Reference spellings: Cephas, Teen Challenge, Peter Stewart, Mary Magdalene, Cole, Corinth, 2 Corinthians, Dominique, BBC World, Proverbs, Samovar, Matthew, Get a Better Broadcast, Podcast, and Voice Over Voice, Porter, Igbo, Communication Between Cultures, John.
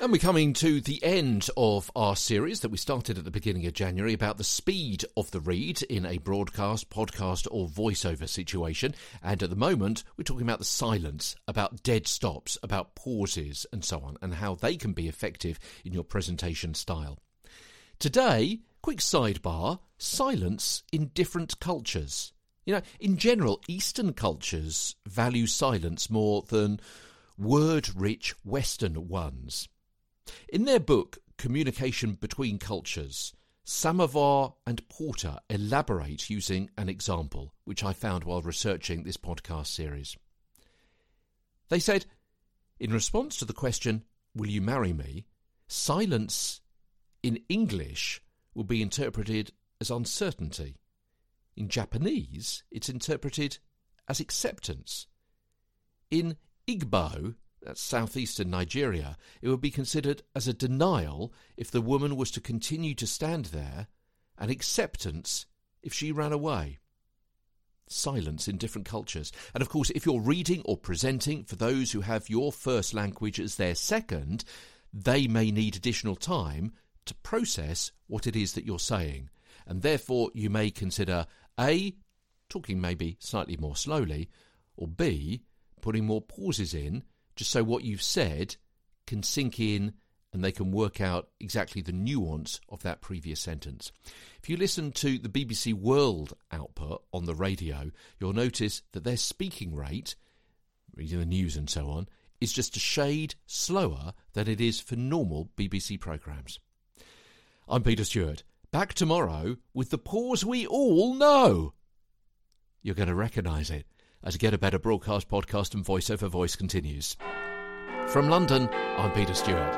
And we're coming to the end of our series that we started at the beginning of January about the speed of the read in a broadcast, podcast or voiceover situation. And at the moment, we're talking about the silence, about dead stops, about pauses and so on, and how they can be effective in your presentation style. Today, quick sidebar, silence in different cultures. You know, in general, Eastern cultures value silence more than word-rich Western ones. In their book, Communication Between Cultures, Samovar and Porter elaborate using an example, which I found while researching this podcast series. They said, in response to the question, "Will you marry me?" silence in English will be interpreted as uncertainty. In Japanese, it's interpreted as acceptance. In Igbo, that's southeastern Nigeria, it would be considered as a denial if the woman was to continue to stand there, and acceptance if she ran away. Silence in different cultures. And of course, if you're reading or presenting for those who have your first language as their second, they may need additional time to process what it is that you're saying. And therefore, you may consider A, talking maybe slightly more slowly, or B, putting more pauses in, just so what you've said can sink in and they can work out exactly the nuance of that previous sentence. If you listen to the BBC World output on the radio, you'll notice that their speaking rate, reading the news and so on, is just a shade slower than it is for normal BBC programmes. I'm Peter Stewart, back tomorrow with the pause we all know. You're going to recognise it as Get a Better Broadcast, Podcast and Voice Over Voice continues. From London, I'm Peter Stewart.